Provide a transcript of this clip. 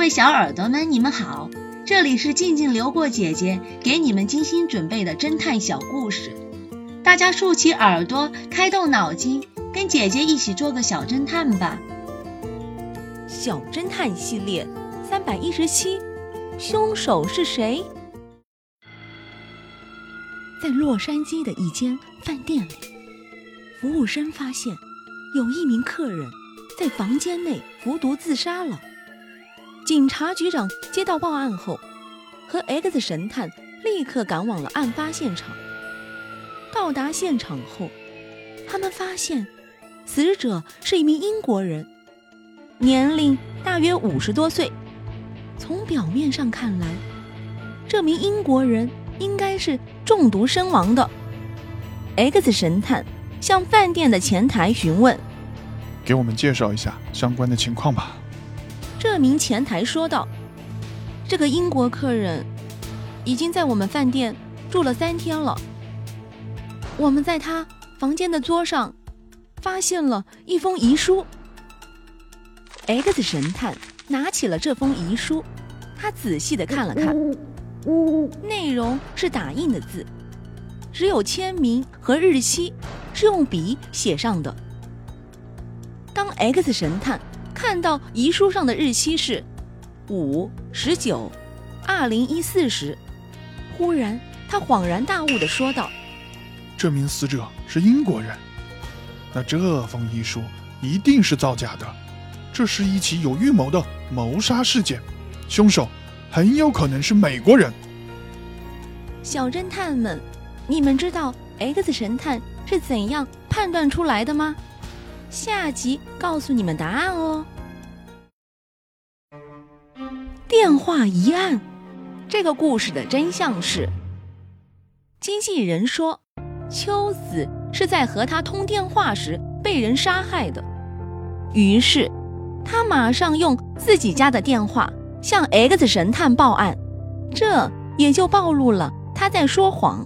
位小耳朵们，你们好，这里是静静流过姐姐给你们精心准备的侦探小故事，大家竖起耳朵，开动脑筋，跟姐姐一起做个小侦探吧。小侦探系列317，凶手是谁？在洛杉矶的一间饭店里，服务生发现有一名客人在房间内服毒自杀了。警察局长接到报案后，和 X 神探立刻赶往了案发现场。到达现场后，他们发现死者是一名英国人，年龄大约50多岁。从表面上看来，这名英国人应该是中毒身亡的。 X 神探向饭店的前台询问，给我们介绍一下相关的情况吧。这名前台说道，这个英国客人已经在我们饭店住了3天了，我们在他房间的桌上发现了一封遗书。 X 神探拿起了这封遗书，他仔细地看了看，内容是打印的字，只有签名和日期是用笔写上的。当 X 神探看到遗书上的日期是5/19/2014时，忽然他恍然大悟地说道，这名死者是英国人，那这封遗书一定是造假的，这是一起有预谋的谋杀事件，凶手很有可能是美国人。小侦探们，你们知道 X 神探是怎样判断出来的吗？下集告诉你们答案哦。电话一案，这个故事的真相是，经纪人说秋子是在和他通电话时被人杀害的，于是他马上用自己家的电话向 X 神探报案，这也就暴露了他在说谎。